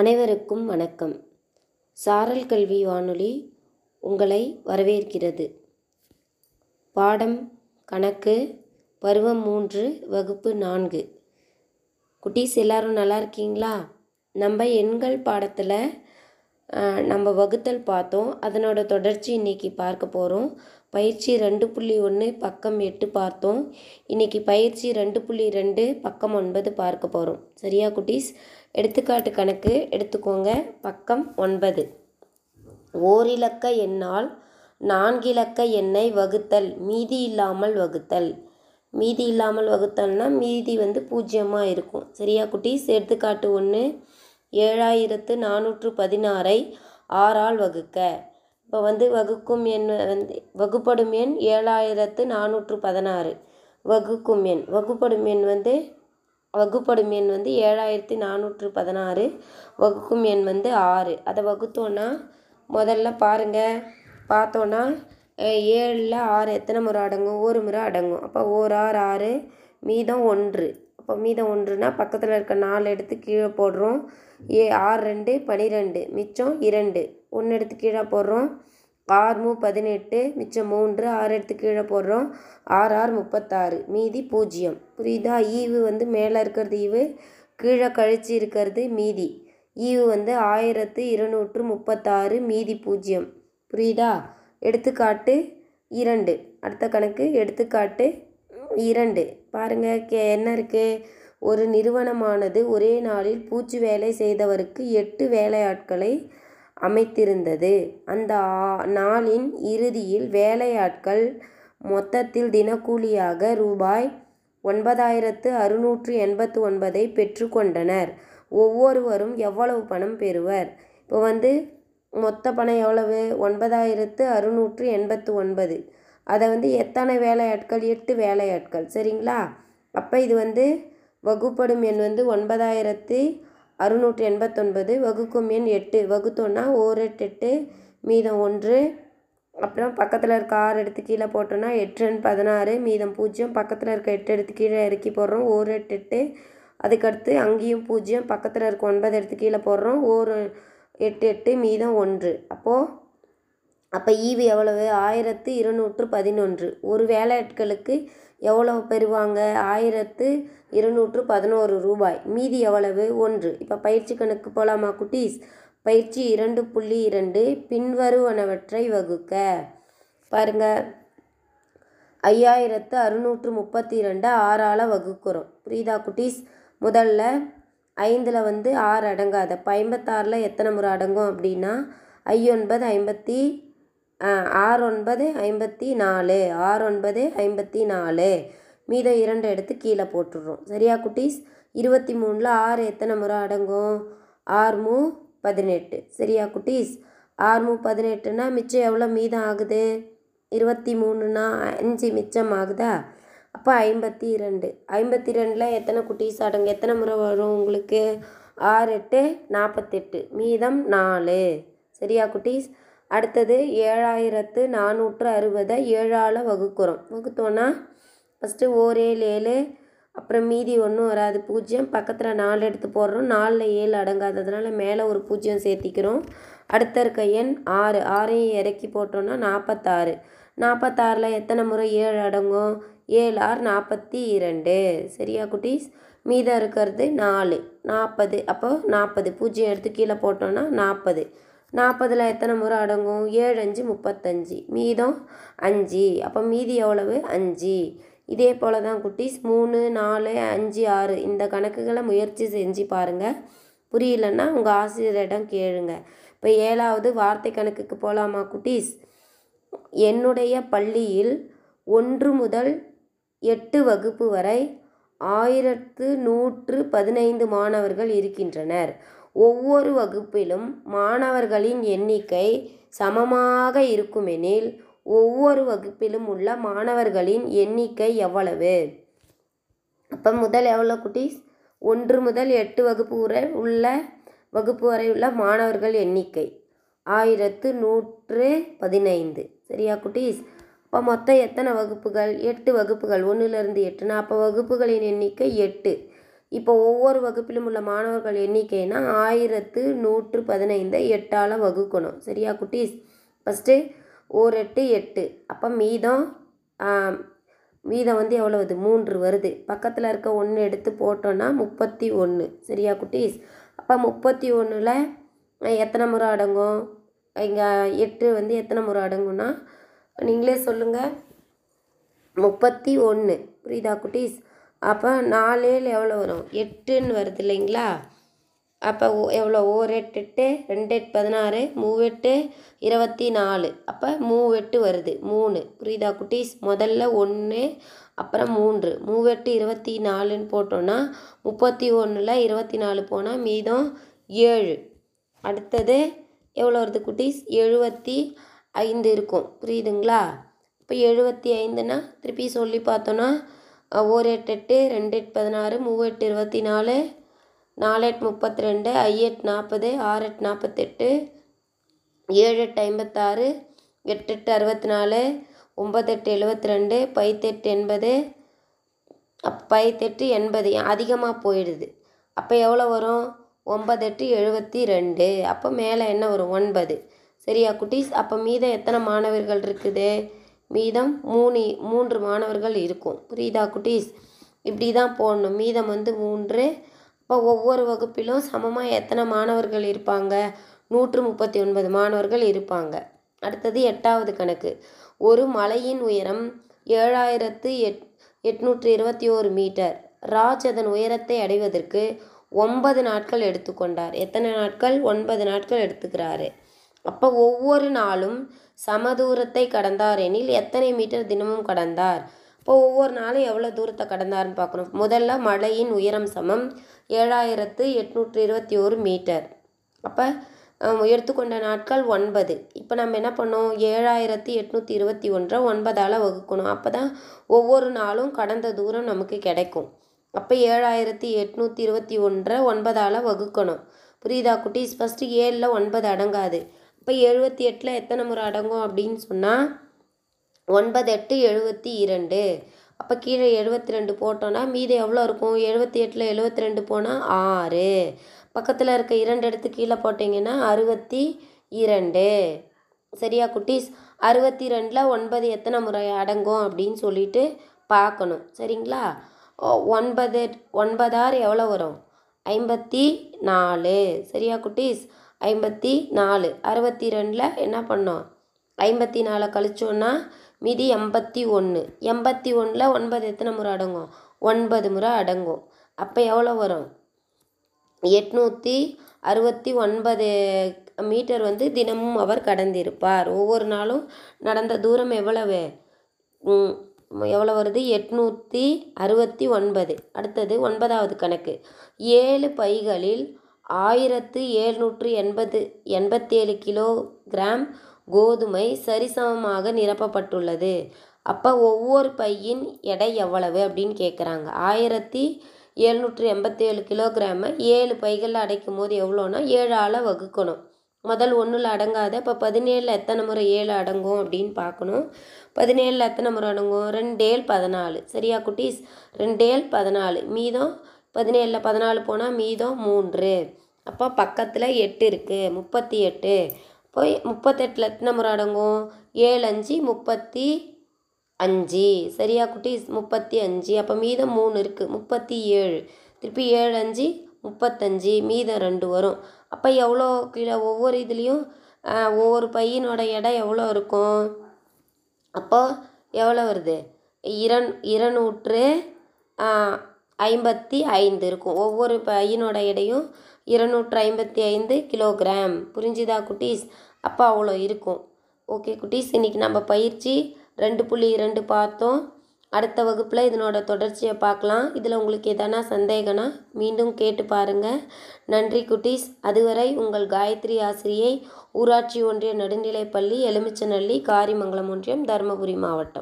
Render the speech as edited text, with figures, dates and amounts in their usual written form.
அனைவருக்கும் வணக்கம். சாரல் கல்வி வானொலி உங்களை வரவேற்கிறது. பாடம் கணக்கு, பருவம் 3, வகுப்பு 4. குட்டீஸ் எல்லாரும் நல்லா இருக்கீங்களா? நம்ம எண்கள் பாடத்தில் நம்ம வகுத்தல் பார்த்தோம். அதனோட தொடர்ச்சி இன்றைக்கி பார்க்க போகிறோம். பயிற்சி 2.1 பக்கம் 8 பார்த்தோம். இன்றைக்கி பயிற்சி 2.2 பக்கம் 9 பார்க்க போகிறோம். சரியா குட்டீஸ்? எடுத்துக்காட்டு கணக்கு எடுத்துக்கோங்க. பக்கம் 9. ஓரிலக்க எண்ணால் 4 இலக்க எண்ணை வகுத்தல், மீதி இல்லாமல் வகுத்தல். மீதி இல்லாமல் வகுத்தல்னா மீதி பூஜ்ஜியமாக இருக்கும். சரியா குட்டீஸ்? எடுத்துக்காட்டு 1, 7416 6ஆல் வகுக்க. இப்போ வகுக்கும் எண் வகுப்படும் எண் 7416. வகுப்படும் எண் 7416, வகுக்கும் எண் 6. அதை வகுத்தோன்னா முதல்ல பாருங்கள், பார்த்தோன்னா 7ல் 6 எத்தனை முறை அடங்கும்? ஒரு முறை அடங்கும். அப்போ 1 6 மீதம் 1. அப்போ மீதம் 1னா பக்கத்தில் இருக்க 4 எடுத்து கீழே போடுறோம். 6 2 12 மிச்சம் 2. 1 எடுத்து கீழே போடுறோம். 6 3 18 மிச்சம் 3. 6 எடுத்து கீழே போடுறோம். 6 6 36 மீதி 0. புரியுதா? ஈவு மேலே இருக்கிறது ஈவு, கீழே கழிச்சு இருக்கிறது மீதி. ஈவு 1236 மீதி 0. புரியுதா? எடுத்துக்காட்டு 2. அடுத்த கணக்கு எடுத்துக்காட்டு 2 பாருங்க. என்ன இருக்கு? ஒரு நிறுவனமானது ஒரே நாளில் பூச்சு வேலை செய்தவருக்கு 8 வேலையாட்களை அமைத்திருந்தது. அந்த நாளின் இறுதியில் வேலையாட்கள் மொத்தத்தில் தினக்கூலியாக ரூபாய் 9689 பெற்றுக்கொண்டனர். ஒவ்வொருவரும் எவ்வளவு பணம் பெறுவர்? இப்போ மொத்த பணம் எவ்வளவு? 9689. அதை எத்தனை வேலையாட்கள்? 8 வேலையாட்கள். சரிங்களா? அப்போ இது வகுப்படும் எண் 9689, வகுக்கும் எண் 8. வகுத்தோன்னா 1 8 8 மீதம் 1. அப்புறம் பக்கத்தில் இருக்க 6 எடுத்து கீழே போட்டோன்னா 8 2 16 மீதம் 0. பக்கத்தில் இருக்க 8 எடுத்து கீழே இறக்கி போடுறோம். 1 8 8 அதுக்கடுத்து அங்கேயும் 0. பக்கத்தில் இருக்க 9 எடுத்து கீழே போடுறோம். 1 8 8 மீதம் 1. அப்போ ஈவு எவ்வளவு? 1211. ஒரு வேலையாட்களுக்கு எவ்வளவு பெறுவாங்க? 1211 ரூபாய். மீதி எவ்வளவு? 1. இப்போ பயிற்சி கணக்கு போலாமா குட்டீஸ்? பயிற்சி 2.2 பின்வருவனவற்றை வகுக்க. பாருங்க, 5632 6ஆல் வகுக்கிறோம். புரியுதா குட்டீஸ்? முதல்ல 5ல் 6 அடங்காது. அப்போ 56ல் எத்தனை முறை அடங்கும் அப்படின்னா 59 54 மீதம் 2 எடுத்து கீழே போட்டுடுறோம். சரியா குட்டீஸ்? 23ல் 6 எத்தனை முறை அடங்கும்? 6 3 18. சரியா குட்டீஸ்? 6 3 18னா மிச்சம் எவ்வளோ மீதம் ஆகுது? 23னா 5 மிச்சம் ஆகுதா? அப்போ 52. 52ல் எத்தனை குட்டீஸ் அடங்கும்? எத்தனை முறை வரும் உங்களுக்கு? 6 8 48 மீதம் 4. சரியா குட்டீஸ்? அடுத்தது 7460 7ஆல் வகுக்கிறோம். வகுத்தோன்னா ஃபஸ்ட்டு 1 7 7 அப்புறம் மீதி 1 வராது 0. பக்கத்தில் 4 எடுத்து போடுறோம். 4ல் 7 அடங்காததுனால மேலே ஒரு 0 சேர்த்திக்கிறோம். அடுத்த இருக்க எண் 6. 6ஐயும் இறக்கி போட்டோன்னா 46. 46ல் எத்தனை முறை 7 அடங்கும்? 7 6 42. சரியா குட்டீஸ்? மீதம் இருக்கிறது 4. 40. அப்போ 40 0 எடுத்து கீழே போட்டோன்னா 40. 40ல் எத்தனை முறை அடங்கும்? 7 5 35 மீதம் 5. அப்போ மீதி எவ்வளவு? 5. இதே போல் தான் குட்டீஸ் 3 4 5 6 இந்த கணக்குகளை முயற்சி செஞ்சு பாருங்கள். புரியலன்னா உங்கள் ஆசிரியரிடம் கேளுங்க. இப்போ 7வது வார்த்தை கணக்குக்கு போகலாமா குட்டீஸ்? என்னுடைய பள்ளியில் 1 முதல் 8 வகுப்பு வரை 1115 மாணவர்கள் இருக்கின்றனர். ஒவ்வொரு வகுப்பிலும் மாணவர்களின் எண்ணிக்கை சமமாக இருக்குமெனில் ஒவ்வொரு வகுப்பிலும் உள்ள மாணவர்களின் எண்ணிக்கை எவ்வளவு? அப்போ முதல் எவ்வளோ குட்டீஸ்? 1 முதல் 8 வகுப்பு வரை உள்ள மாணவர்கள் எண்ணிக்கை 1115. சரியா குட்டீஸ்? அப்போ மொத்தம் எத்தனை வகுப்புகள்? 8 வகுப்புகள். 1லேருந்து 8னா அப்போ வகுப்புகளின் எண்ணிக்கை 8. இப்போ ஒவ்வொரு வகுப்பிலும் உள்ள மாணவர்கள் எண்ணிக்கைனா 1115 8ஆல் வகுக்கணும். சரியா குட்டீஸ்? ஃபஸ்ட்டு 1 8 8, அப்போ மீதம் எவ்வளோ வருது? 3 வருது. பக்கத்தில் இருக்க 1 எடுத்து போட்டோன்னா 31. சரியா குட்டீஸ்? அப்போ 31ல் எத்தனை முறை அடங்கும்? இங்கே 8 எத்தனை முறை அடங்கும்னா நீங்களே சொல்லுங்கள், 31. புரியுதா குட்டீஸ்? அப்போ 4ல் எவ்வளோ வரும்? 8ன்னு வருது இல்லைங்களா? அப்போ எவ்வளோ? 1 8 8 2 8 16 3 8 24, அப்போ 3 8 வருது, 3. புரியுதா குட்டீஸ்? முதல்ல 1 அப்புறம் 3, 3 8 24ன்னு போட்டோன்னா 31ல் 24 போனால் மீதம் 7. அடுத்தது எவ்வளோ வருது குட்டீஸ்? 75 இருக்கும். புரியுதுங்களா? இப்போ 75னா திருப்பி சொல்லி பார்த்தோன்னா 1 8 8 2 8 16 3 8 24 4 8 32 5 8 40 6 8 48 7 8 56 8 8 64 9 8 72 10 8 80 10 8 80 அதிகமாக போயிடுது. அப்போ எவ்வளோ வரும்? 9 8 72. அப்போ மேலே என்ன வரும்? 9. சரியா குட்டீஸ்? அப்போ மீதம் எத்தனை மாணவர்கள் இருக்குது? மீதம் 3 மாணவர்கள் இருக்கும். புரியுதா குட்டீஸ்? இப்படி தான் போடணும். மீதம் 3. இப்போ ஒவ்வொரு வகுப்பிலும் சமமாக எத்தனை மாணவர்கள் இருப்பாங்க? 139 மாணவர்கள் இருப்பாங்க. அடுத்தது 8வது கணக்கு. ஒரு மலையின் உயரம் 7821 மீட்டர். ராஜ் அதன் உயரத்தை அடைவதற்கு 9 நாட்கள் எடுத்துக்கொண்டார். எத்தனை நாட்கள்? 9 நாட்கள் எடுத்துக்கிறாரு. அப்போ ஒவ்வொரு நாளும் சமதூரத்தை கடந்தார் எனில் எத்தனை மீட்டர் தினமும் கடந்தார்? இப்போ ஒவ்வொரு நாளும் எவ்வளோ தூரத்தை கடந்தார்னு பார்க்கணும். முதல்ல மலையின் உயரம் சமம் 7821 மீட்டர். அப்போ எடுத்துக்கொண்ட நாட்கள் 9. இப்போ நம்ம என்ன பண்ணுவோம்? 7821 9ஆல் வகுக்கணும். அப்போ தான் ஒவ்வொரு நாளும் கடந்த தூரம் நமக்கு கிடைக்கும். அப்போ 7821 9ஆல் வகுக்கணும். புரியுதா குட்டீஸ்? ஃபஸ்ட்டு 7ல் 9 அடங்காது. இப்போ 78ல் எத்தனை முறை அடங்கும் அப்படின்னு சொன்னால் 9 8 72. அப்போ கீழே 72 போட்டோன்னா மீது எவ்வளோ இருக்கும்? 78ல் 72 போனால் 6. பக்கத்தில் இருக்க 2 எடுத்து கீழே போட்டிங்கன்னா 62. சரியா குட்டீஸ்? 62ல் 9 எத்தனை முறை அடங்கும் அப்படின்னு சொல்லிட்டு பார்க்கணும். சரிங்களா? 9 9 எவ்வளோ வரும்? 54. சரியா குட்டீஸ்? 54. 62ல் என்ன பண்ணோம்? 54 கழிச்சோன்னா மீதி 81. 81ல் 9 எத்தனை முறை அடங்கும்? 9 முறை அடங்கும். அப்போ எவ்வளோ வரும்? 869 மீட்டர் தினமும் அவர் கடந்திருப்பார். ஒவ்வொரு நாளும் நடந்த தூரம் எவ்வளோ வருது? 869. அடுத்தது 9வது கணக்கு. 7 பைகளில் 1787 கிலோகிராம் கோதுமை சரிசமமாக நிரப்பப்பட்டுள்ளது. அப்போ ஒவ்வொரு பையின் எடை எவ்வளவு அப்படின்னு கேட்குறாங்க. 1787 கிலோகிராமை 7 பைகளில் அடைக்கும் போது எவ்வளோனா 7ஆல் வகுக்கணும். முதல் 1ல் அடங்காத. இப்போ 17ல் எத்தனை முறை 7 அடங்கும் அப்படின்னு பார்க்கணும். 17ல் எத்தனை முறை அடங்கும்? 2 ஏழு 14. சரியா குட்டீஸ்? 2 ஏழு 14 மீதம் 17ல் 14 போனால் மீதம் 3. அப்போ பக்கத்தில் 8 இருக்குது, 38. இப்போ 38ல் எத்தனை முறை அடங்கும்? 7 5 35. சரியா குட்டீஸ்? 35. அப்போ மீதம் 3 இருக்குது, 37. திருப்பி 7 5 35 மீதம் 2 வரும். அப்போ எவ்வளோ கிலோ? ஒவ்வொரு இதுலேயும் ஒவ்வொரு பையனோட எடை எவ்வளோ இருக்கும்? அப்போ எவ்வளோ வருது? 255 இருக்கும். ஒவ்வொரு பையனோட எடையும் 255 கிலோகிராம். புரிஞ்சுதா குட்டீஸ்? அப்போ அவ்வளோ இருக்கும். ஓகே குட்டீஸ், இன்றைக்கி நம்ம பயிற்சி 2.2 பார்த்தோம். அடுத்த வகுப்பில் இதனோட தொடர்ச்சியை பார்க்கலாம். இதில் உங்களுக்கு எதனா சந்தேகம்னா மீண்டும் கேட்டு பாருங்கள். நன்றி குட்டீஸ். அதுவரை உங்கள் காயத்ரி ஆசிரியை, ஊராட்சி ஒன்றிய நடுநிலைப்பள்ளி, எலுமிச்சநல்லி, காரிமங்கலம் ஒன்றியம், தருமபுரி மாவட்டம்.